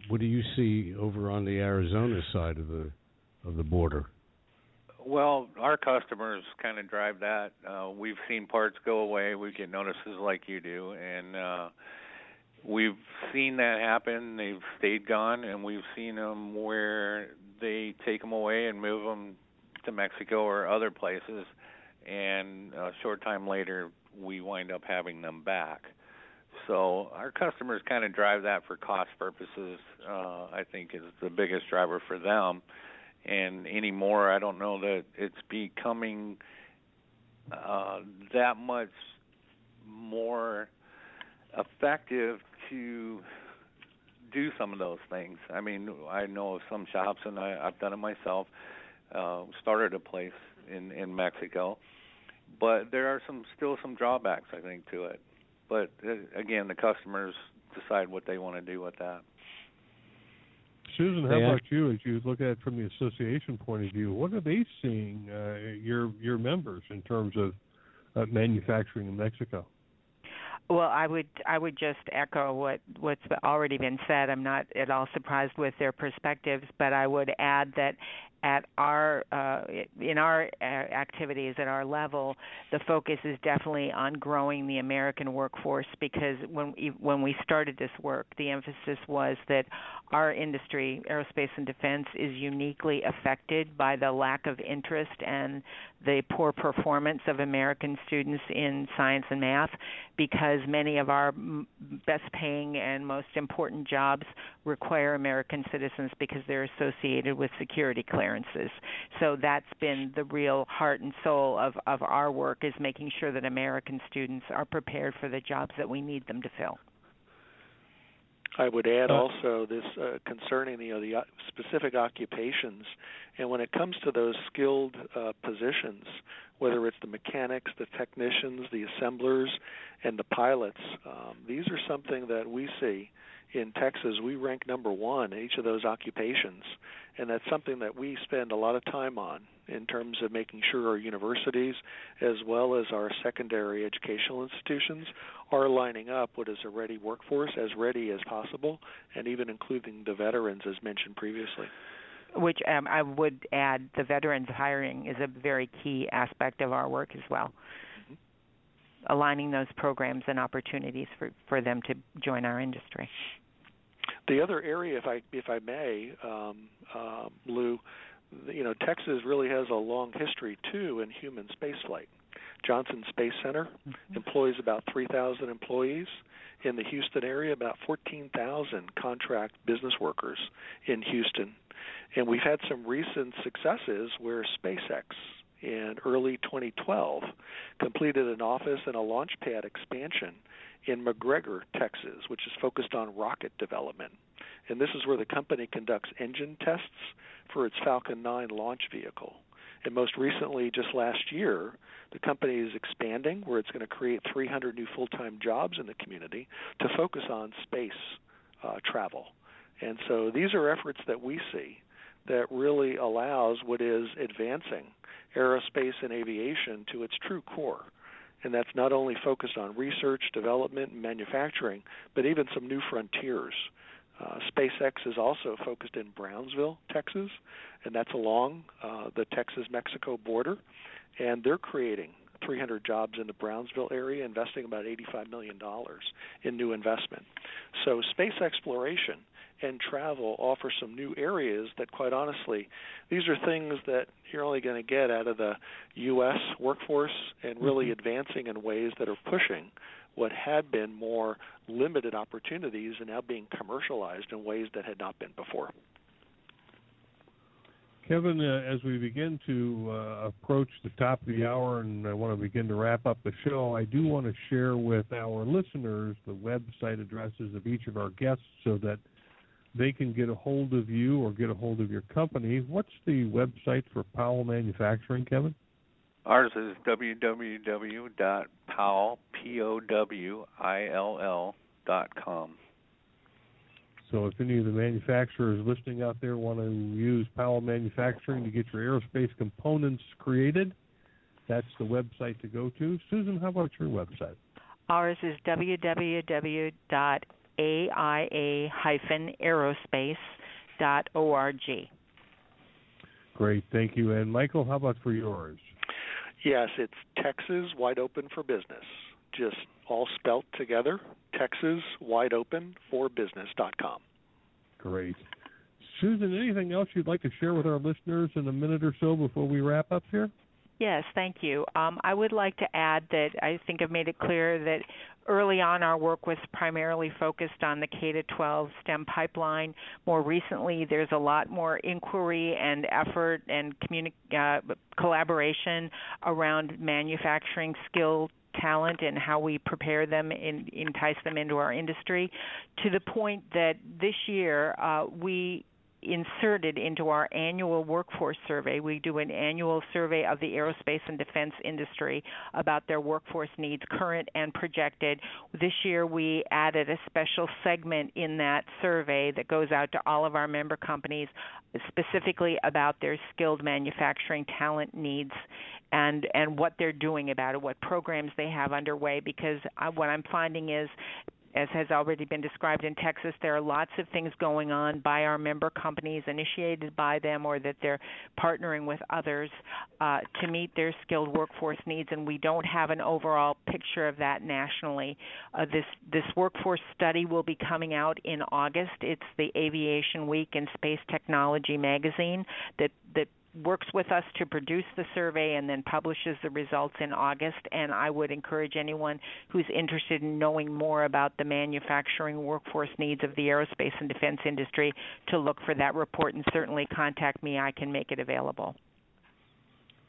what do you see over on the Arizona side of the of the border? Well, our customers kind of drive that. Uh, we've seen parts go away. We get notices like you do, and uh, we've seen that happen. They've stayed gone, and we've seen them where they take them away and move them to Mexico or other places, and a short time later we wind up having them back. So our customers kind of drive that for cost purposes, uh, I think is the biggest driver for them. And anymore, I don't know that it's becoming uh, that much more effective to do some of those things. I mean, I know of some shops, and I, I've done it myself, uh, started a place in, in Mexico. But there are some still some drawbacks, I think, to it. But, uh, again, the customers decide what they want to do with that. Susan, how about you, as you look at it from the association point of view, what are they seeing, uh, your your members, in terms of uh, manufacturing in Mexico? Well, I would I would just echo what, what's already been said. I'm not at all surprised with their perspectives, but I would add that at our uh, in our activities at our level, the focus is definitely on growing the American workforce, because when we, when we started this work, the emphasis was that our industry, aerospace and defense, is uniquely affected by the lack of interest and the poor performance of American students in science and math, because many of our best paying and most important jobs require American citizens because they're associated with security clearances. So that's been the real heart and soul of, of our work, is making sure that American students are prepared for the jobs that we need them to fill. I would add also this uh, concerning you know, the specific occupations, and when it comes to those skilled uh, positions, whether it's the mechanics, the technicians, the assemblers, and the pilots, um, these are something that we see in Texas. We rank number one in each of those occupations, and that's something that we spend a lot of time on in terms of making sure our universities as well as our secondary educational institutions are lining up what is a ready workforce, as ready as possible, and even including the veterans as mentioned previously. Which um, I would add, the veterans hiring is a very key aspect of our work as well, mm-hmm. aligning those programs and opportunities for, for them to join our industry. The other area, if I if I may, um, uh, Lou, you know, Texas really has a long history, too, in human spaceflight. Johnson Space Center mm-hmm. employs about three thousand employees. In the Houston area, about fourteen thousand contract business workers in Houston. And we've had some recent successes where SpaceX, in early twenty twelve, completed an office and a launch pad expansion in McGregor, Texas, which is focused on rocket development. And this is where the company conducts engine tests for its Falcon nine launch vehicle. And most recently, just last year, the company is expanding, where it's going to create three hundred new full-time jobs in the community to focus on space uh, travel. And so these are efforts that we see that really allows what is advancing aerospace and aviation to its true core. And that's not only focused on research, development, and manufacturing, but even some new frontiers. Uh, SpaceX is also focused in Brownsville, Texas, and that's along uh, the Texas-Mexico border. And they're creating three hundred jobs in the Brownsville area, investing about eighty-five million dollars in new investment. So space exploration and travel offer some new areas that, quite honestly, these are things that you're only going to get out of the U S workforce, and really mm-hmm. advancing in ways that are pushing what had been more limited opportunities and now being commercialized in ways that had not been before. Kevin, uh, as we begin to uh, approach the top of the hour and I want to begin to wrap up the show, I do want to share with our listeners the website addresses of each of our guests so that they can get a hold of you or get a hold of your company. What's the website for Powell Manufacturing, Kevin? Ours is w w w dot powell dot com. So if any of the manufacturers listening out there want to use Powell Manufacturing to get your aerospace components created, that's the website to go to. Susan, how about your website? Ours is w w w dot a i a dash aerospace dot org. Great, thank you. And Michael, how about for yours? Yes, it's Texas Wide Open for Business, just all spelt together, texas wide open for business dot com. Great. Susan, anything else you'd like to share with our listeners in a minute or so before we wrap up here? Yes, thank you. Um, I would like to add that I think I've made it clear that early on our work was primarily focused on the K through twelve STEM pipeline. More recently, there's a lot more inquiry and effort and communi- uh, collaboration around manufacturing skill talent and how we prepare them and entice them into our industry, to the point that this year uh, we inserted into our annual workforce survey. We do an annual survey of the aerospace and defense industry about their workforce needs, current and projected. This year we added a special segment in that survey that goes out to all of our member companies specifically about their skilled manufacturing talent needs and, and what they're doing about it, what programs they have underway, because I, what I'm finding is, as has already been described in Texas, there are lots of things going on by our member companies, initiated by them, or that they're partnering with others uh, to meet their skilled workforce needs, and we don't have an overall picture of that nationally. Uh, this this workforce study will be coming out in August. It's the Aviation Week and Space Technology magazine that that. works with us to produce the survey and then publishes the results in August. And I would encourage anyone who's interested in knowing more about the manufacturing workforce needs of the aerospace and defense industry to look for that report, and certainly contact me. I can make it available.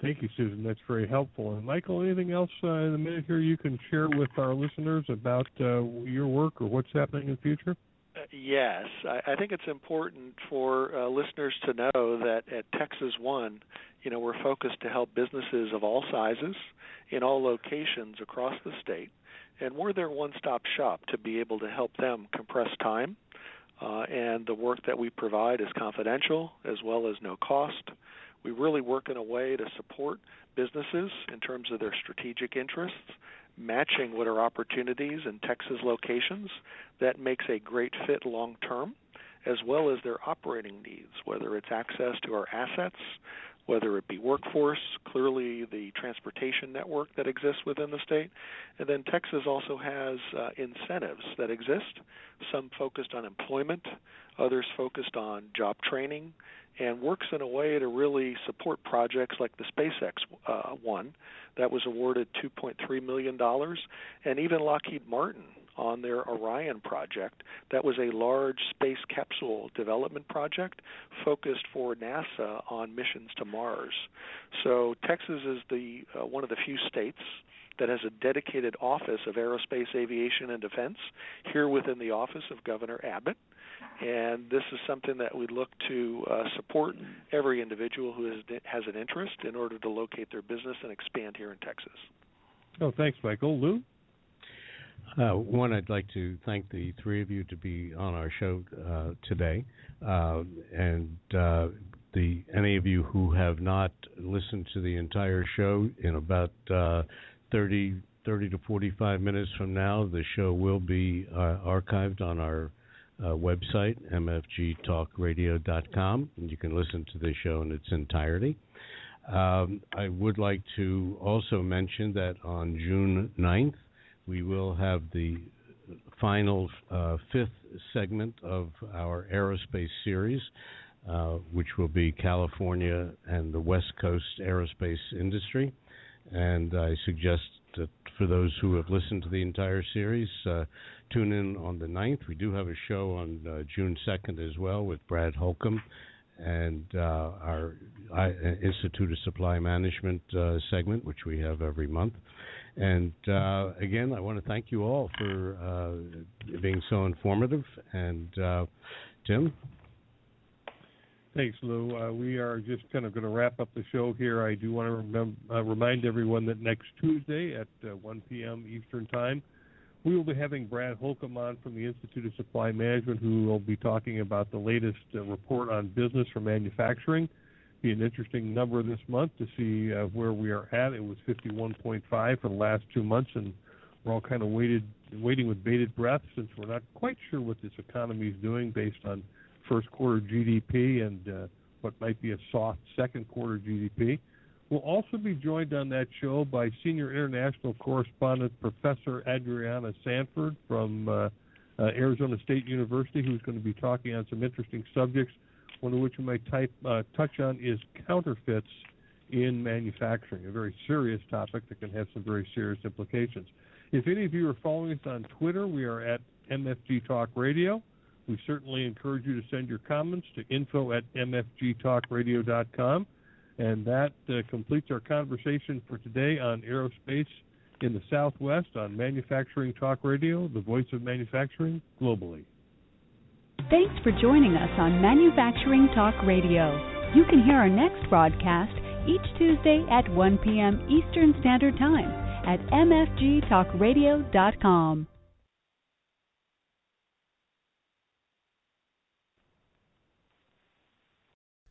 Thank you, Susan. That's very helpful. And Michael, anything else uh, in the minute here you can share with our listeners about uh, your work or what's happening in the future? Yes, I, I think it's important for uh, listeners to know that at Texas One, you know, we're focused to help businesses of all sizes in all locations across the state, and we're their one-stop shop to be able to help them compress time. Uh, and the work that we provide is confidential as well as no cost. We really work in a way to support businesses in terms of their strategic interests, matching what are opportunities in Texas locations that makes a great fit long term, as well as their operating needs, whether it's access to our assets, whether it be workforce, clearly the transportation network that exists within the state. And then Texas also has uh, incentives that exist, some focused on employment, others focused on job training, and works in a way to really support projects like the SpaceX uh, one that was awarded two point three million dollars, and even Lockheed Martin on their Orion project. That was a large space capsule development project focused for NASA on missions to Mars. So Texas is the uh, one of the few states that has a dedicated office of aerospace, aviation, and defense here within the office of Governor Abbott. And this is something that we look to uh, support every individual who is, has an interest in order to locate their business and expand here in Texas. Oh, thanks, Michael. Lou? Uh, one, I'd like to thank the three of you to be on our show uh, today. Uh, and uh, the any of you who have not listened to the entire show, in about uh, thirty to forty-five minutes from now, the show will be uh, archived on our Uh, website, m f g talk radio dot com, and you can listen to this show in its entirety. Um, I would like to also mention that on June ninth, we will have the final uh, fifth segment of our aerospace series, uh, which will be California and the West Coast aerospace industry. And I suggest that for those who have listened to the entire series, uh, tune in on the ninth. We do have a show on uh, June second as well with Brad Holcomb and uh, our I, Institute of Supply Management uh, segment, which we have every month. And uh, again, I want to thank you all for uh, being so informative. And uh, Tim? Thanks, Lou. Uh, we are just kind of going to wrap up the show here. I do want to remember, uh, remind everyone that next Tuesday at uh, one p.m. Eastern Time, we will be having Brad Holcomb on from the Institute of Supply Management, who will be talking about the latest uh, report on business for manufacturing. Be an interesting number this month to see uh, where we are at. It was fifty-one point five for the last two months, and we're all kind of waited, waiting with bated breath since we're not quite sure what this economy is doing based on first quarter G D P and uh, what might be a soft second quarter G D P. We'll also be joined on that show by senior international correspondent Professor Adriana Sanford from uh, uh, Arizona State University, who's going to be talking on some interesting subjects, one of which we might type, uh, touch on is counterfeits in manufacturing, a very serious topic that can have some very serious implications. If any of you are following us on Twitter, we are at M F G Talk Radio. We certainly encourage you to send your comments to info at m f g talk radio dot com. And that uh, completes our conversation for today on aerospace in the Southwest on Manufacturing Talk Radio, the voice of manufacturing globally. Thanks for joining us on Manufacturing Talk Radio. You can hear our next broadcast each Tuesday at one p.m. Eastern Standard Time at m f g talk radio dot com.